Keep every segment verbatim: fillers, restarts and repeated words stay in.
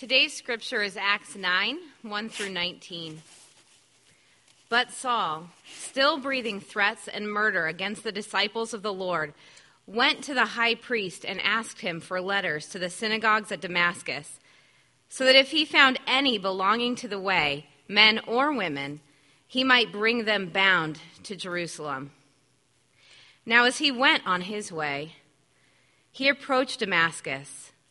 Today's scripture is Acts nine, one through nineteen. But Saul, still breathing threats and murder against the disciples of the Lord, went to the high priest and asked him for letters to the synagogues at Damascus, so that if he found any belonging to the way, men or women, he might bring them bound to Jerusalem. Now as he went on his way, he approached Damascus,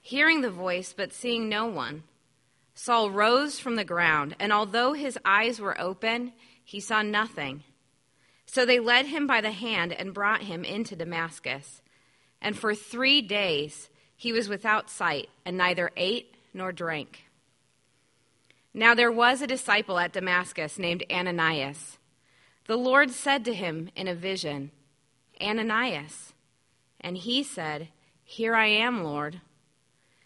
hearing the voice but seeing no one. Saul rose from the ground, and although his eyes were open, he saw nothing. So they led him by the hand and brought him into Damascus. And for three days he was without sight, and neither ate nor drank. Now there was a disciple at Damascus named Ananias. The Lord said to him in a vision, "Ananias." And he said, "Here I am, Lord."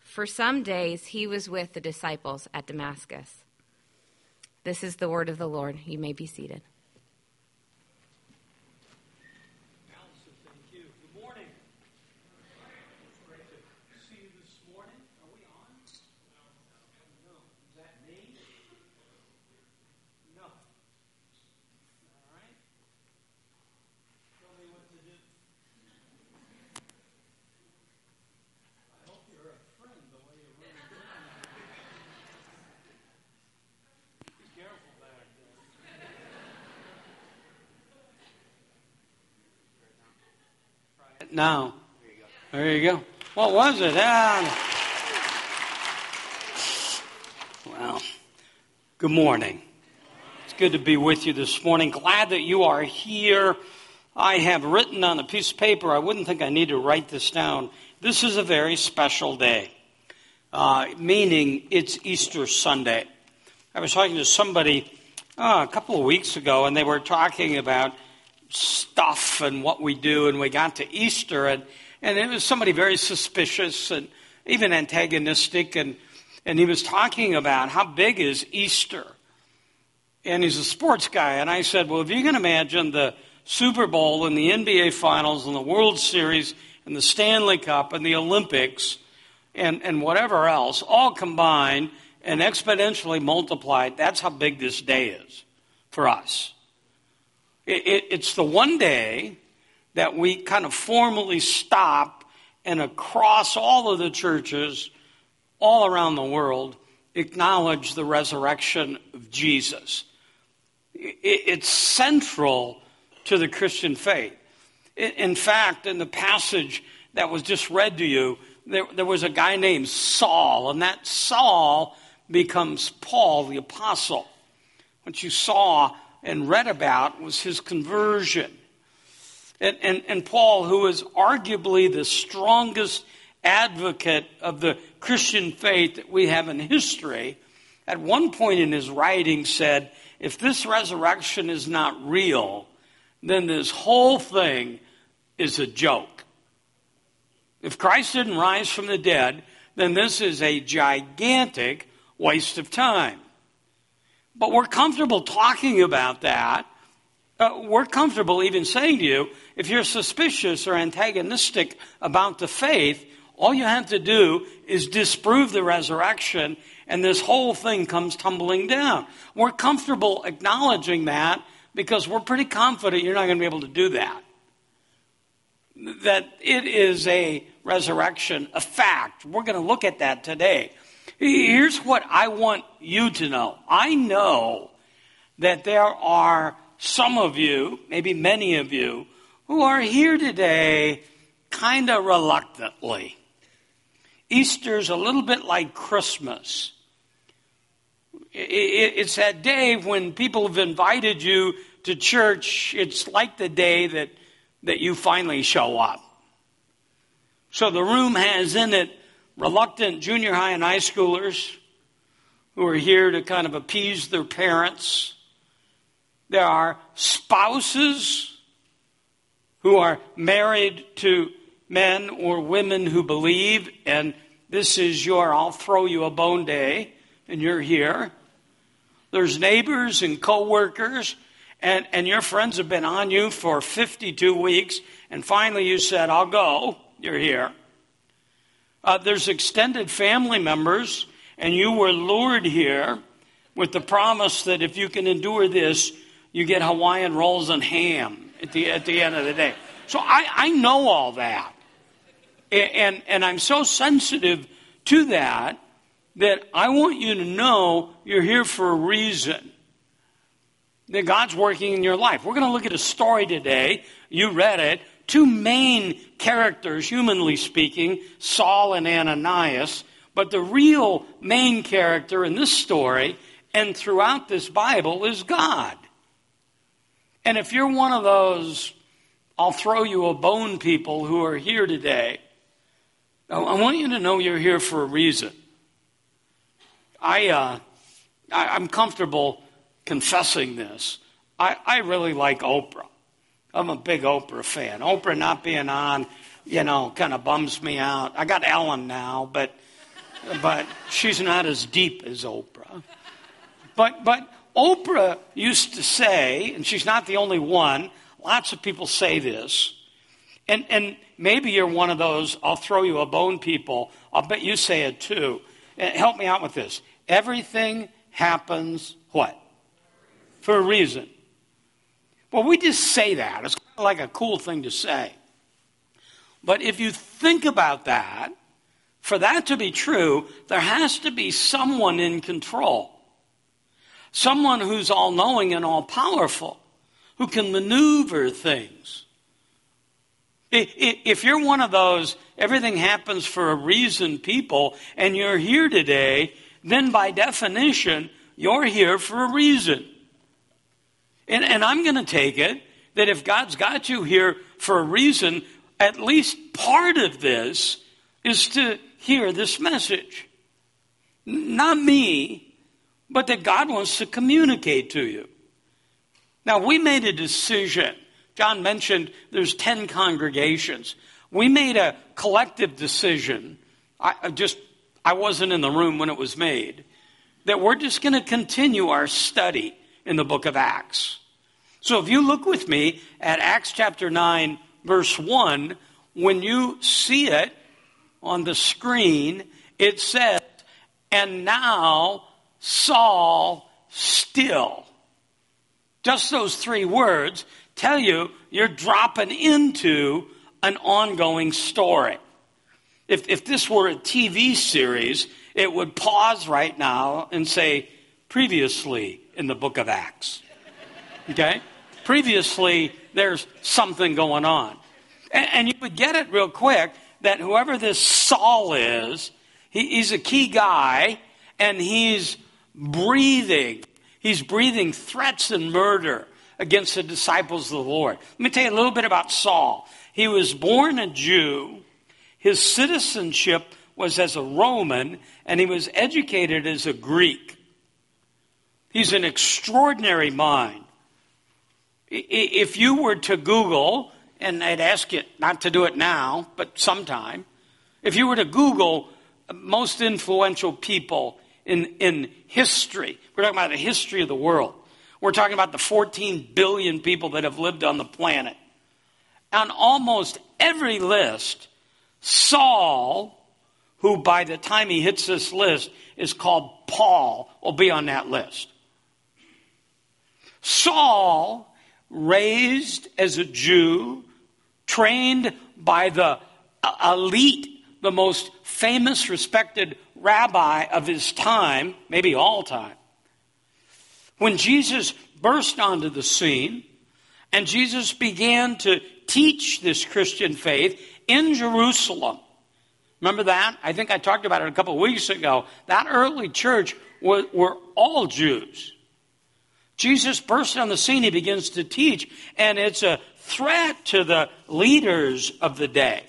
For some days he was with the disciples at Damascus. This is the word of the Lord. You may be seated. Now, there you go. What was it? Ah. Well, good morning. It's good to be with you this morning. Glad that you are here. I have written on a piece of paper, I wouldn't think I need to write this down. This is a very special day, uh, meaning it's Easter Sunday. I was talking to somebody uh, a couple of weeks ago, and they were talking about stuff and what we do, and we got to Easter, and, and it was somebody very suspicious and even antagonistic, and, and he was talking about how big is Easter, and he's a sports guy, and I said, well, if you can imagine the Super Bowl and the N B A Finals and the World Series and the Stanley Cup and the Olympics and, and whatever else, all combined and exponentially multiplied, that's how big this day is for us. It's the one day that we kind of formally stop, and across all of the churches all around the world acknowledge the resurrection of Jesus. It's central to the Christian faith. In fact, in the passage that was just read to you, there was a guy named Saul, and that Saul becomes Paul the apostle. What you saw and read about was his conversion. And, and, and Paul, who is arguably the strongest advocate of the Christian faith that we have in history, at one point in his writing said, if this resurrection is not real, then this whole thing is a joke. If Christ didn't rise from the dead, then this is a gigantic waste of time. But we're comfortable talking about that. Uh, we're comfortable even saying to you, if you're suspicious or antagonistic about the faith, all you have to do is disprove the resurrection, and this whole thing comes tumbling down. We're comfortable acknowledging that because we're pretty confident you're not going to be able to do that. That it is a resurrection, a fact. We're going to look at that today. Here's what I want you to know. I know that there are some of you, maybe many of you, who are here today kind of reluctantly. Easter's a little bit like Christmas. It's that day when people have invited you to church. It's like the day that that you finally show up. So the room has in it reluctant junior high and high schoolers who are here to kind of appease their parents. There are spouses who are married to men or women who believe, and this is your I'll throw you a bone day, and you're here. There's neighbors and coworkers, and, and your friends have been on you for fifty-two weeks, and finally you said, I'll go, you're here. Uh, there's extended family members, and you were lured here with the promise that if you can endure this, you get Hawaiian rolls and ham at the at the end of the day. So I, I know all that, and, and I'm so sensitive to that that I want you to know you're here for a reason, that God's working in your life. We're going to look at a story today. You read it. Two main characters, humanly speaking, Saul and Ananias, but the real main character in this story and throughout this Bible is God. And if you're one of those I'll throw you a bone people who are here today, I want you to know you're here for a reason. I, uh, I, I'm comfortable confessing this. I, I really like Oprah. I'm a big Oprah fan. Oprah not being on, you know, kind of bums me out. I got Ellen now, but but she's not as deep as Oprah. But But Oprah used to say, and she's not the only one, lots of people say this, and and maybe you're one of those, I'll throw you a bone people. I'll bet you say it too. Help me out with this. Everything happens, what? For a reason. Well, we just say that. It's kind of like a cool thing to say. But if you think about that, for that to be true, there has to be someone in control. Someone who's all-knowing and all-powerful, who can maneuver things. If you're one of those everything happens for a reason people, and you're here today, then by definition, you're here for a reason. And, and I'm going to take it that if God's got you here for a reason, at least part of this is to hear this message. Not me, but that God wants to communicate to you. Now, we made a decision. John mentioned there's ten congregations. We made a collective decision. I, I just, I wasn't in the room when it was made, that we're just going to continue our study in the book of Acts. So if you look with me at Acts chapter nine, verse one, when you see it on the screen, it says, and now Saul still. Just those three words tell you you're dropping into an ongoing story. If, if this were a T V series, it would pause right now and say, previously in the book of Acts. Okay? Previously, there's something going on. And, and you would get it real quick that whoever this Saul is, he, he's a key guy, and he's breathing. He's breathing threats and murder against the disciples of the Lord. Let me tell you a little bit about Saul. He was born a Jew. His citizenship was as a Roman, and he was educated as a Greek. He's an extraordinary mind. If you were to Google, and I'd ask you not to do it now, but sometime, if you were to Google most influential people in, in history, we're talking about the history of the world. We're talking about the fourteen billion people that have lived on the planet. On almost every list, Saul, who by the time he hits this list is called Paul, will be on that list. Saul, raised as a Jew, trained by the elite, the most famous, respected rabbi of his time, maybe all time. When Jesus burst onto the scene and Jesus began to teach this Christian faith in Jerusalem, remember that? I think I talked about it a couple of weeks ago. That early church were, were all Jews. Jesus burst on the scene. He begins to teach, and it's a threat to the leaders of the day,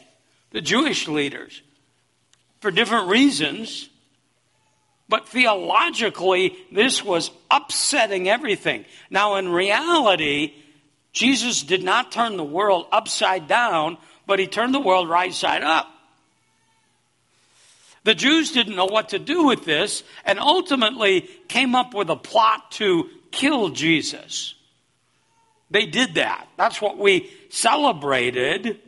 the Jewish leaders, for different reasons. But theologically, this was upsetting everything. Now, in reality, Jesus did not turn the world upside down, but he turned the world right side up. The Jews didn't know what to do with this, and ultimately came up with a plot to kill Jesus. They did that. That's what we celebrated,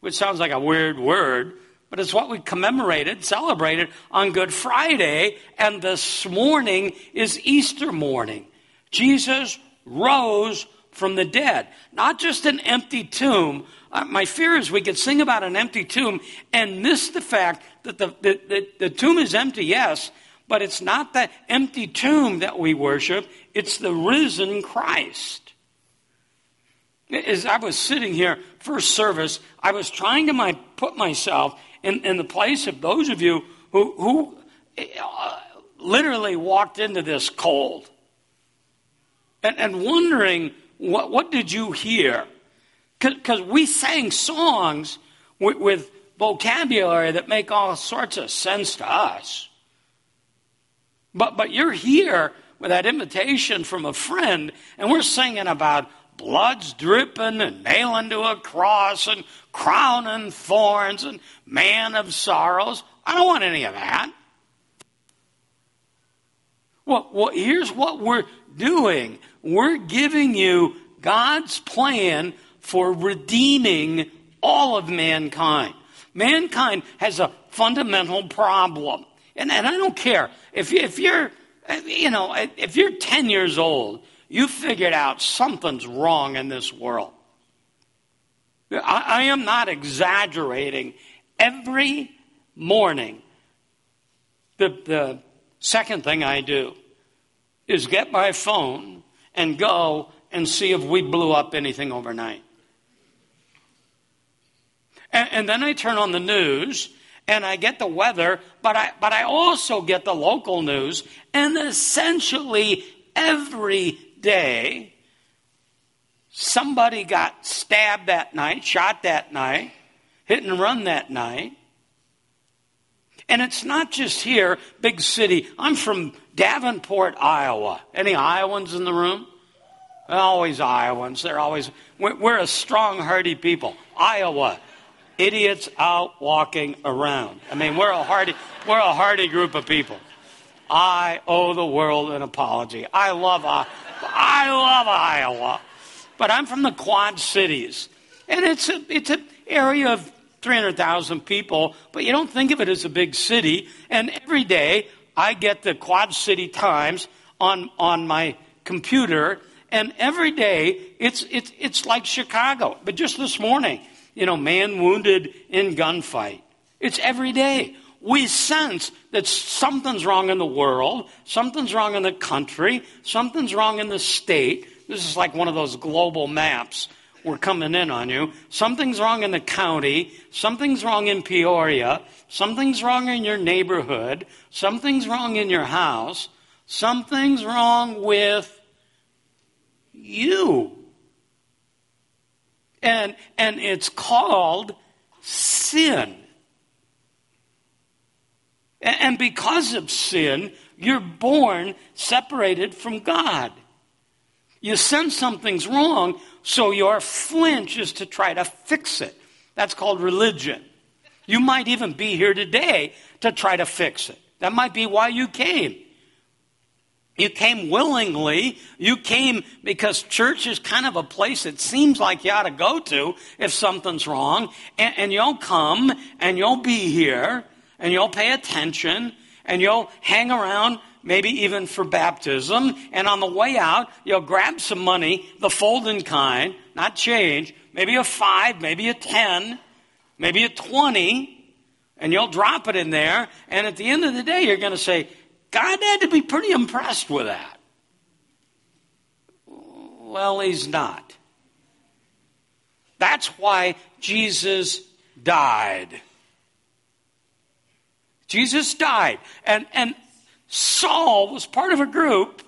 which sounds like a weird word, but it's what we commemorated, celebrated on Good Friday, and this morning is Easter morning. Jesus rose from the dead. Not just an empty tomb. Uh, my fear is we could sing about an empty tomb and miss the fact that the, the, the, the tomb is empty, yes, but it's not the empty tomb that we worship. It's the risen Christ. As I was sitting here, first service, I was trying to my, put myself in, in the place of those of you who, who uh, literally walked into this cold. And, and wondering, what, what did you hear? Because we sang songs with, with vocabulary that make all sorts of sense to us. But but you're here with that invitation from a friend, and we're singing about blood's dripping and nailing to a cross and crown and thorns and man of sorrows. I don't want any of that. Well, well here's what we're doing. We're giving you God's plan for redeeming all of mankind. Mankind has a fundamental problem. And, and I don't care. If, if you're, you know, if you're ten years old, you figured out something's wrong in this world. I, I am not exaggerating. Every morning, the, the second thing I do is get my phone and go and see if we blew up anything overnight. And, and then I turn on the news, and I get the weather, but I but I also get the local news. And essentially every day, somebody got stabbed that night, shot that night, hit and run that night. And it's not just here, big city. I'm from Davenport, Iowa. Any Iowans in the room? Always Iowans. They're always, we're a strong, hardy people. Iowa. Idiots out walking around. I mean, we're a hardy, we're a hardy group of people. I owe the world an apology. I love, I, I love Iowa, but I'm from the Quad Cities, and it's a, it's an area of three hundred thousand people, but you don't think of it as a big city. And every day I get the Quad City Times on on my computer, and every day it's it's it's like Chicago. But just this morning, you know, man wounded in gunfight. It's every day. We sense that something's wrong in the world, something's wrong in the country, something's wrong in the state. This is like one of those global maps we're coming in on you. Something's wrong in the county. Something's wrong in Peoria. Something's wrong in your neighborhood. Something's wrong in your house. Something's wrong with you. And, and it's called sin. And, and because of sin, you're born separated from God. You sense something's wrong, so your flinch is to try to fix it. That's called religion. You might even be here today to try to fix it. That might be why you came. You came willingly. You came because church is kind of a place it seems like you ought to go to if something's wrong. And, and you'll come, and you'll be here, and you'll pay attention, and you'll hang around, maybe even for baptism. And on the way out, you'll grab some money, the folding kind, not change, maybe a five, maybe a ten, maybe a twenty, and you'll drop it in there. And at the end of the day, you're going to say, God had to be pretty impressed with that. Well, he's not. That's why Jesus died. Jesus died. And, and Saul was part of a group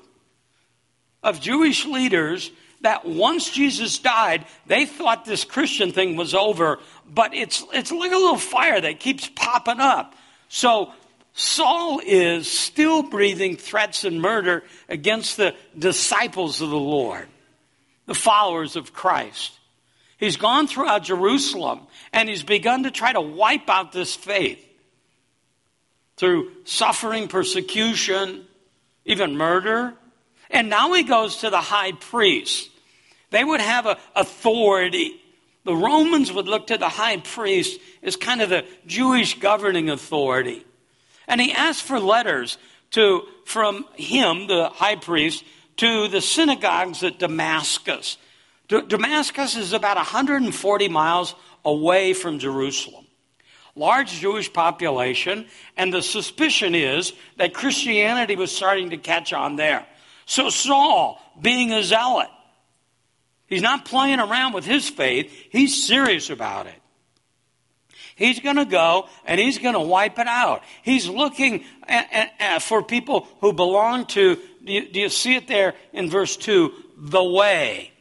of Jewish leaders that once Jesus died, they thought this Christian thing was over. But it's, it's like a little fire that keeps popping up. So Saul is still breathing threats and murder against the disciples of the Lord, the followers of Christ. He's gone throughout Jerusalem, and he's begun to try to wipe out this faith through suffering, persecution, even murder. And now he goes to the high priest. They would have a authority. The Romans would look to the high priest as kind of the Jewish governing authority. And he asked for letters to from him, the high priest, to the synagogues at Damascus. D- Damascus is about one hundred forty miles away from Jerusalem. Large Jewish population, and the suspicion is that Christianity was starting to catch on there. So Saul, being a zealot, he's not playing around with his faith. He's serious about it. He's going to go, and he's going to wipe it out. He's looking at, at, at, for people who belong to, do you, do you see it there in verse two, the way.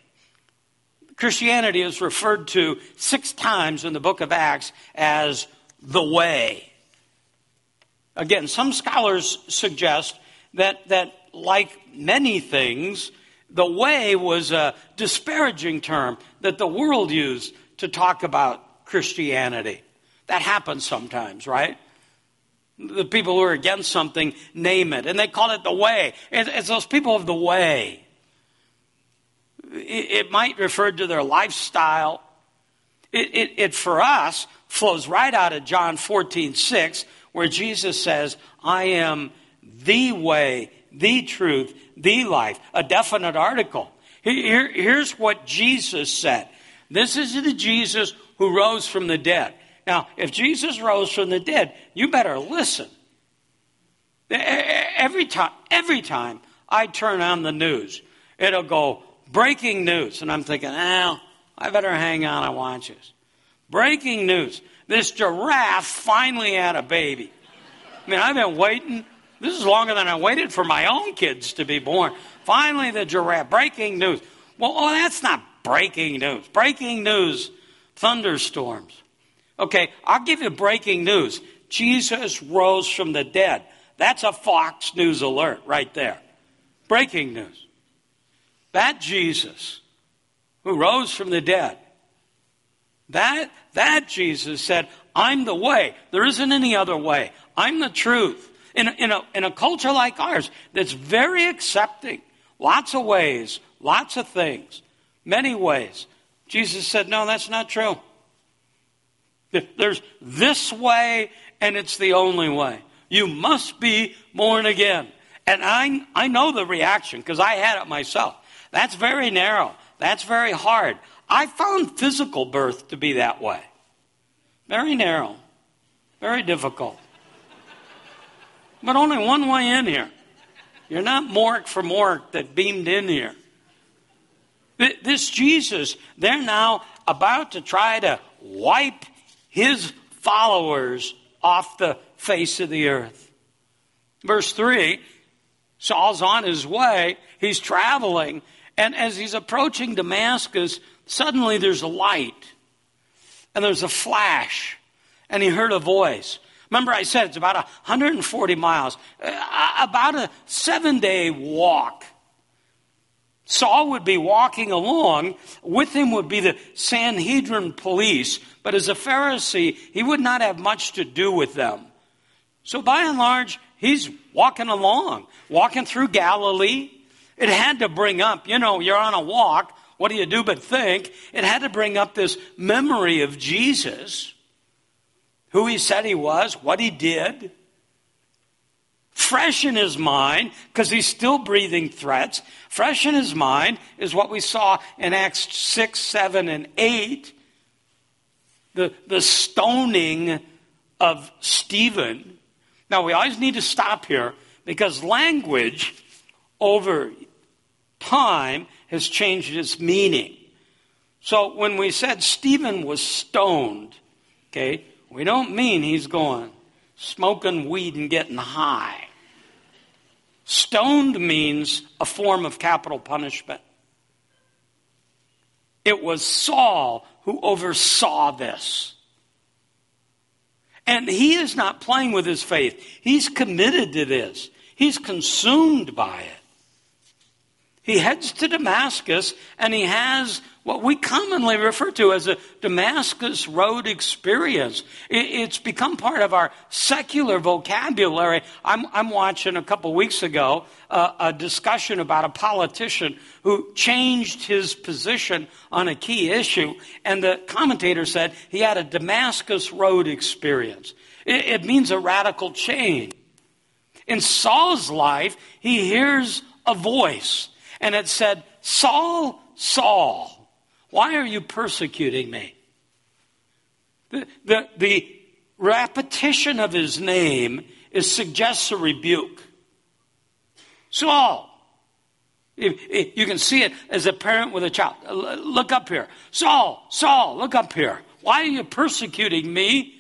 Christianity is referred to six times in the book of Acts as the way. Again, some scholars suggest that, that like many things, the way was a disparaging term that the world used to talk about Christianity. That happens sometimes, right? The people who are against something name it, and they call it the way. It's those people of the way. It might refer to their lifestyle. It, it, it for us, flows right out of John fourteen six, where Jesus says, I am the way, the truth, the life. A definite article. Here, here's what Jesus said. This is the Jesus who rose from the dead. Now, if Jesus rose from the dead, you better listen. Every time, every time I turn on the news, it'll go breaking news. And I'm thinking, oh, I better hang on and watch this. Breaking news. This giraffe finally had a baby. I mean, I've been waiting. This is longer than I waited for my own kids to be born. Finally, the giraffe. Breaking news. Well, oh, that's not breaking news. Breaking news, thunderstorms. Okay, I'll give you breaking news. Jesus rose from the dead. That's a Fox News alert right there. Breaking news. That Jesus who rose from the dead, that, that Jesus said, I'm the way. There isn't any other way. I'm the truth. In, in, a, in a culture like ours that's very accepting, lots of ways, lots of things, many ways, Jesus said, no, that's not true. There's this way, and it's the only way. You must be born again. And I I know the reaction, because I had it myself. That's very narrow. That's very hard. I found physical birth to be that way. Very narrow. Very difficult. But only one way in here. You're not Mork for Mork that beamed in here. This Jesus, they're now about to try to wipe his followers off the face of the earth. Verse three, Saul's on his way. He's traveling. And as he's approaching Damascus, suddenly there's a light. And there's a flash. And he heard a voice. Remember I said it's about one hundred forty miles. About a seven-day walk. Saul would be walking along. With him would be the Sanhedrin police. But as a Pharisee, he would not have much to do with them. So by and large, he's walking along. Walking through Galilee. It had to bring up, you know, you're on a walk. What do you do but think? It had to bring up this memory of Jesus. Who he said he was. What he did. Fresh in his mind, because he's still breathing threats, fresh in his mind is what we saw in Acts six, seven, and eight, the, the stoning of Stephen. Now, we always need to stop here, because language over time has changed its meaning. So, when we said Stephen was stoned, okay, we don't mean he's going smoking weed and getting high. Stoned means a form of capital punishment. It was Saul who oversaw this. And he is not playing with his faith. He's committed to this. He's consumed by it. He heads to Damascus and he has what we commonly refer to as a Damascus Road experience. It's become part of our secular vocabulary. I'm, I'm watching a couple weeks ago uh, a discussion about a politician who changed his position on a key issue, and the commentator said he had a Damascus Road experience. It, it means a radical change. In Saul's life, he hears a voice. And it said, Saul, Saul, why are you persecuting me? The, the, the repetition of his name is, suggests a rebuke. Saul. If, if you can see it as a parent with a child. Look up here. Saul, Saul, look up here. Why are you persecuting me?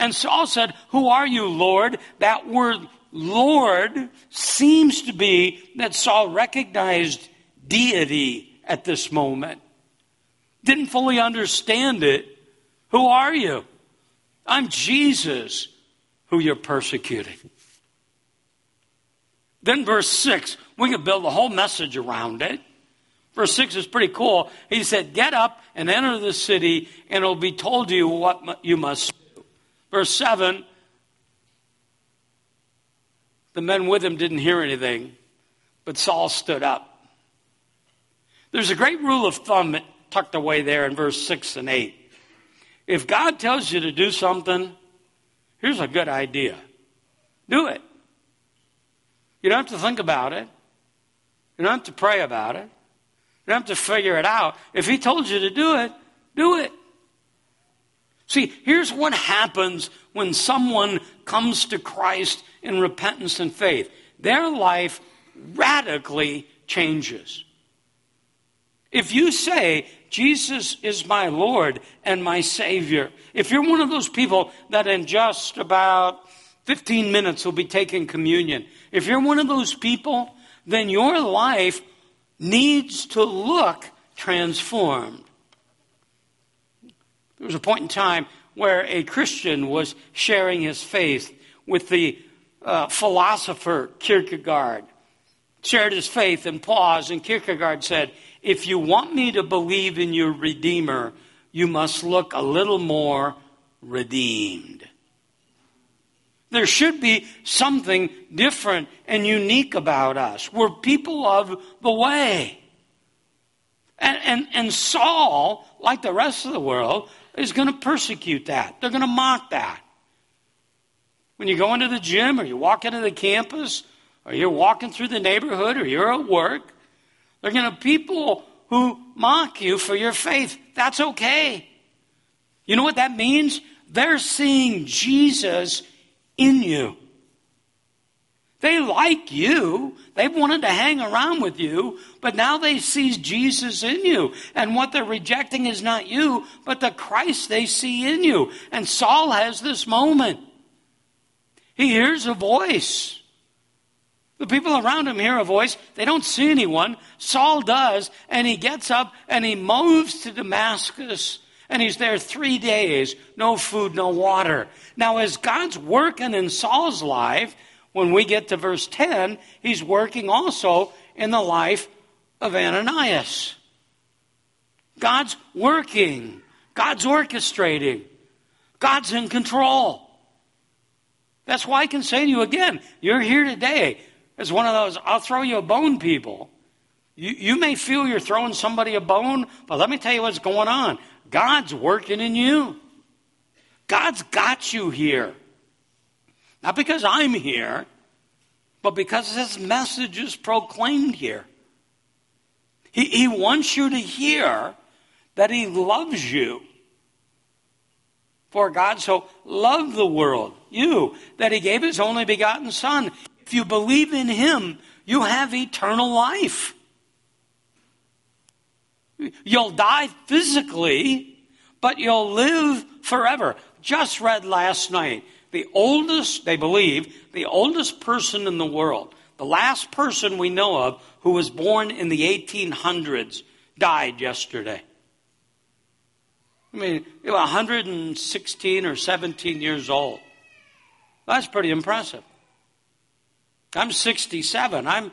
And Saul said, who are you, Lord? That word Lord seems to be that Saul recognized deity at this moment. Didn't fully understand it. Who are you? I'm Jesus, who you're persecuting. Then verse six, we can build a whole message around it. Verse six is pretty cool. He said, get up and enter the city, and it'll be told you what you must do. Verse seven, the men with him didn't hear anything, but Saul stood up. There's a great rule of thumb tucked away there in verse six and eight. If God tells you to do something, here's a good idea. Do it. You don't have to think about it. You don't have to pray about it. You don't have to figure it out. If he told you to do it, do it. See, here's what happens when someone comes to Christ in repentance and faith. Their life radically changes. If you say, Jesus is my Lord and my Savior, if you're one of those people that in just about fifteen minutes will be taking communion, if you're one of those people, then your life needs to look transformed. There was a point in time where a Christian was sharing his faith with the uh, philosopher Kierkegaard. Shared his faith and paused, and Kierkegaard said, if you want me to believe in your Redeemer, you must look a little more redeemed. There should be something different and unique about us. We're people of the way. And, and, and Saul, like the rest of the world, is going to persecute that. They're going to mock that. When you go into the gym or you walk into the campus or you're walking through the neighborhood or you're at work, they're going to people who mock you for your faith. That's okay. You know what that means? They're seeing Jesus in you. They like you. They wanted to hang around with you, but now they see Jesus in you. And what they're rejecting is not you, but the Christ they see in you. And Saul has this moment. He hears a voice. The people around him hear a voice. They don't see anyone. Saul does, and he gets up, and he moves to Damascus, and he's there three days, no food, no water. Now, as God's working in Saul's life, when we get to verse ten, he's working also in the life of Ananias. God's working. God's orchestrating. God's in control. That's why I can say to you again, you're here today as one of those, I'll throw you a bone people. You, you may feel you're throwing somebody a bone, but let me tell you what's going on. God's working in you. God's got you here. Not because I'm here, but because his message is proclaimed here. He, he wants you to hear that he loves you. For God so loved the world, you, that he gave his only begotten Son. If you believe in him, you have eternal life. You'll die physically, but you'll live forever. Just read last night, the oldest, they believe, the oldest person in the world, the last person we know of who was born in the eighteen hundreds, died yesterday. I mean, one hundred sixteen or seventeen years old. That's pretty impressive. I'm sixty-seven. I'm,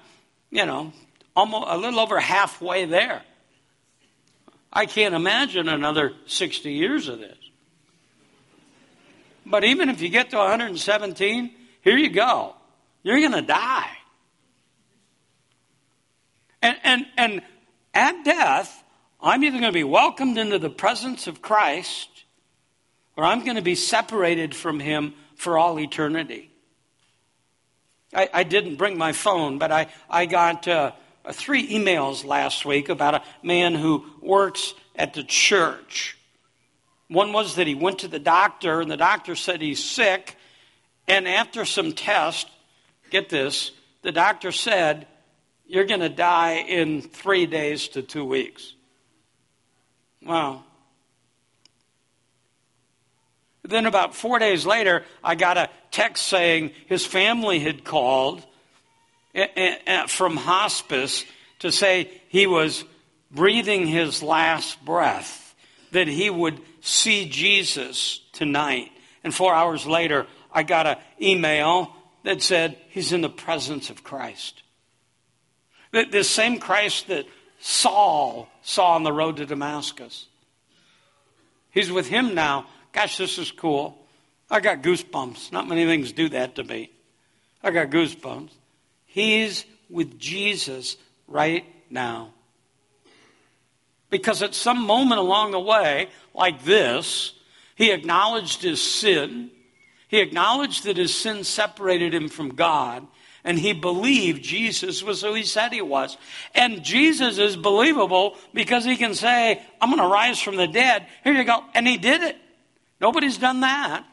you know, almost a little over halfway there. I can't imagine another sixty years of this. But even if you get to one hundred seventeen, here you go. You're going to die. And, and, and at death, I'm either going to be welcomed into the presence of Christ, or I'm going to be separated from him for all eternity. I, I didn't bring my phone, but I, I got uh, three emails last week about a man who works at the church. One was that he went to the doctor, and the doctor said he's sick. And after some tests, get this, the doctor said, you're going to die in three days to two weeks. Wow. Then about four days later, I got a text saying his family had called from hospice to say he was breathing his last breath, that he would see Jesus tonight. And four hours later, I got an email that said he's in the presence of Christ. This same Christ that Saul saw on the road to Damascus. He's with him now. Gosh, this is cool. I got goosebumps. Not many things do that to me. I got goosebumps. He's with Jesus right now. Because at some moment along the way, like this, he acknowledged his sin. He acknowledged that his sin separated him from God. And he believed Jesus was who he said he was. And Jesus is believable because he can say, I'm going to rise from the dead. Here you go. And he did it. Nobody's done that.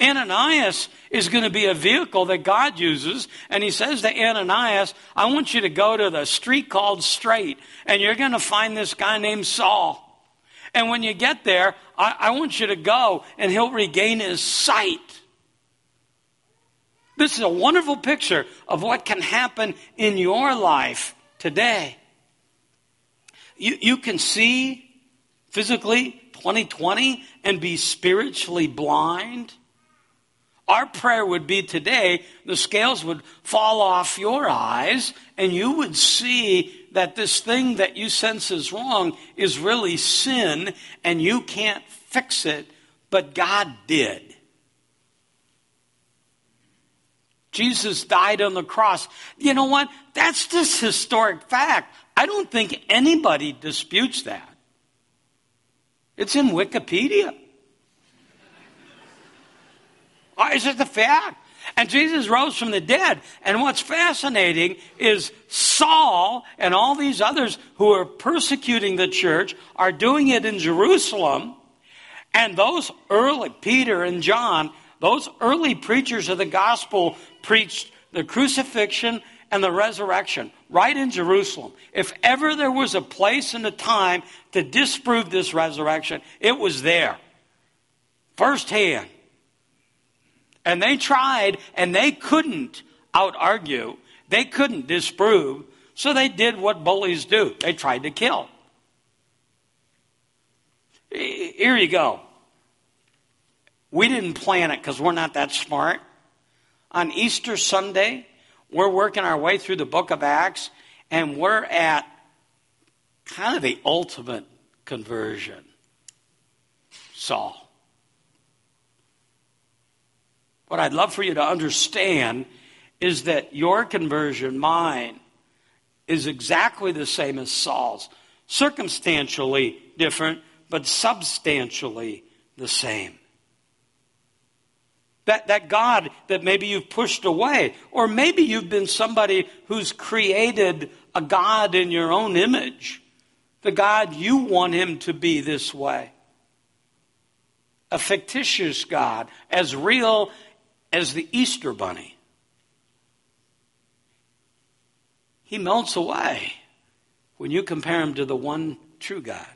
Ananias is going to be a vehicle that God uses. And he says to Ananias, I want you to go to the street called Straight. And you're going to find this guy named Saul. And when you get there, I, I want you to go and he'll regain his sight. This is a wonderful picture of what can happen in your life today. You, you can see physically twenty twenty and be spiritually blind. Our prayer would be today, the scales would fall off your eyes and you would see that this thing that you sense is wrong is really sin and you can't fix it, but God did. Jesus died on the cross. You know what? That's this historic fact. I don't think anybody disputes that. It's in Wikipedia. It's just a fact. And Jesus rose from the dead. And what's fascinating is Saul and all these others who are persecuting the church are doing it in Jerusalem. And those early, Peter and John, Those early preachers of the gospel preached the crucifixion and the resurrection right in Jerusalem. If ever there was a place and a time to disprove this resurrection, it was there, firsthand. And they tried, and they couldn't out-argue. They couldn't disprove, so they did what bullies do. They tried to kill. Here you go. We didn't plan it because we're not that smart. On Easter Sunday, we're working our way through the book of Acts, and we're at kind of the ultimate conversion. Saul. What I'd love for you to understand is that your conversion, mine, is exactly the same as Saul's. Circumstantially different, but substantially the same. That, that God that maybe you've pushed away, or maybe you've been somebody who's created a God in your own image, the God you want him to be this way. A fictitious God, as real as the Easter bunny. He melts away when you compare him to the one true God.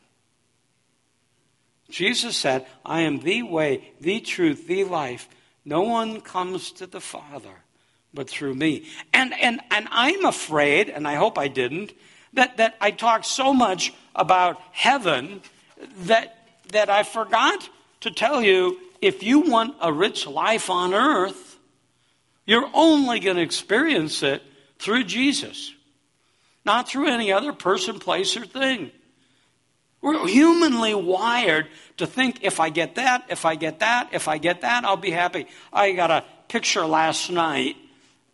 Jesus said, I am the way, the truth, the life. No one comes to the Father but through me. And and and I'm afraid, and I hope I didn't, that, that I talked so much about heaven that that I forgot to tell you, if you want a rich life on earth, you're only going to experience it through Jesus, not through any other person, place, or thing. We're humanly wired to think, if I get that, if I get that, if I get that, I'll be happy. I got a picture last night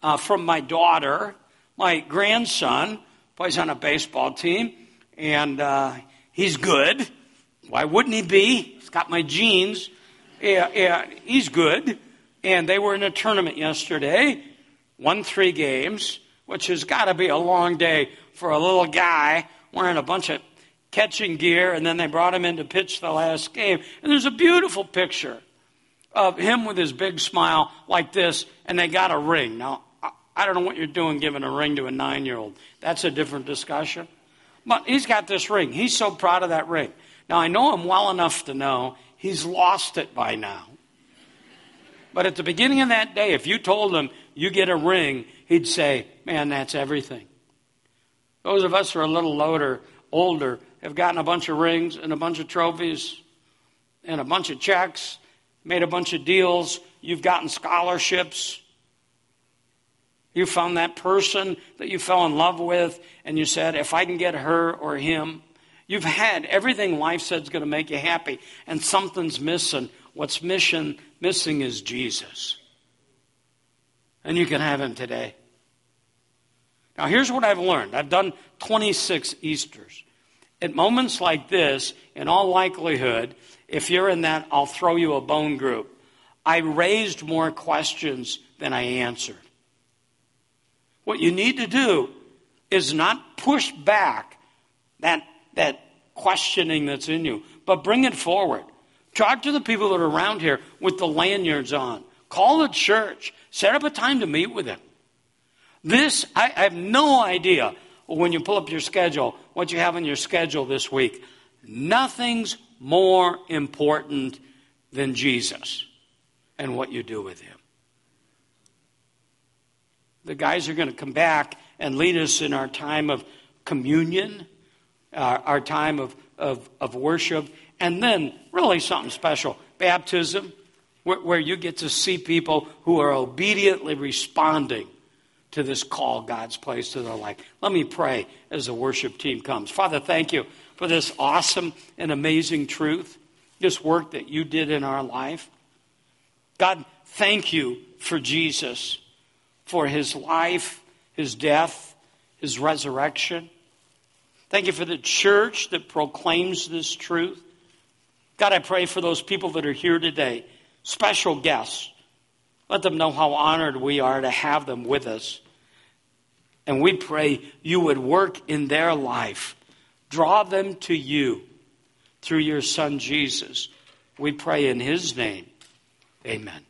uh, from my daughter, my grandson, plays on a baseball team, and uh, he's good. Why wouldn't he be? He's got my genes. Yeah, yeah, he's good. And they were in a tournament yesterday, won three games, which has got to be a long day for a little guy wearing a bunch of catching gear, and then they brought him in to pitch the last game. And there's a beautiful picture of him with his big smile like this, and they got a ring. Now, I don't know what you're doing giving a ring to a nine-year-old. That's a different discussion. But he's got this ring. He's so proud of that ring. Now, I know him well enough to know he's lost it by now. But at the beginning of that day, if you told him you get a ring, he'd say, man, that's everything. Those of us who are a little older, older have gotten a bunch of rings and a bunch of trophies and a bunch of checks, made a bunch of deals. You've gotten scholarships. You found that person that you fell in love with, and you said, if I can get her or him. You've had everything life said is going to make you happy, and something's missing. What's mission, missing is Jesus. And you can have him today. Now, here's what I've learned. I've done twenty-six Easters. At moments like this, in all likelihood, if you're in that I'll throw you a bone group, I raised more questions than I answered. What you need to do is not push back that that questioning that's in you, but bring it forward. Talk to the people that are around here with the lanyards on. Call the church. Set up a time to meet with them. This, I, I have no idea when you pull up your schedule, what you have on your schedule this week. Nothing's more important than Jesus and what you do with him. The guys are going to come back and lead us in our time of communion, Our, our time of, of, of worship, and then really something special, baptism, where, where you get to see people who are obediently responding to this call God's placed in their life. Let me pray as the worship team comes. Father, thank you for this awesome and amazing truth, this work that you did in our life. God, thank you for Jesus, for his life, his death, his resurrection. Thank you for the church that proclaims this truth. God, I pray for those people that are here today, special guests. Let them know how honored we are to have them with us. And we pray you would work in their life. Draw them to you through your Son, Jesus. We pray in his name. Amen.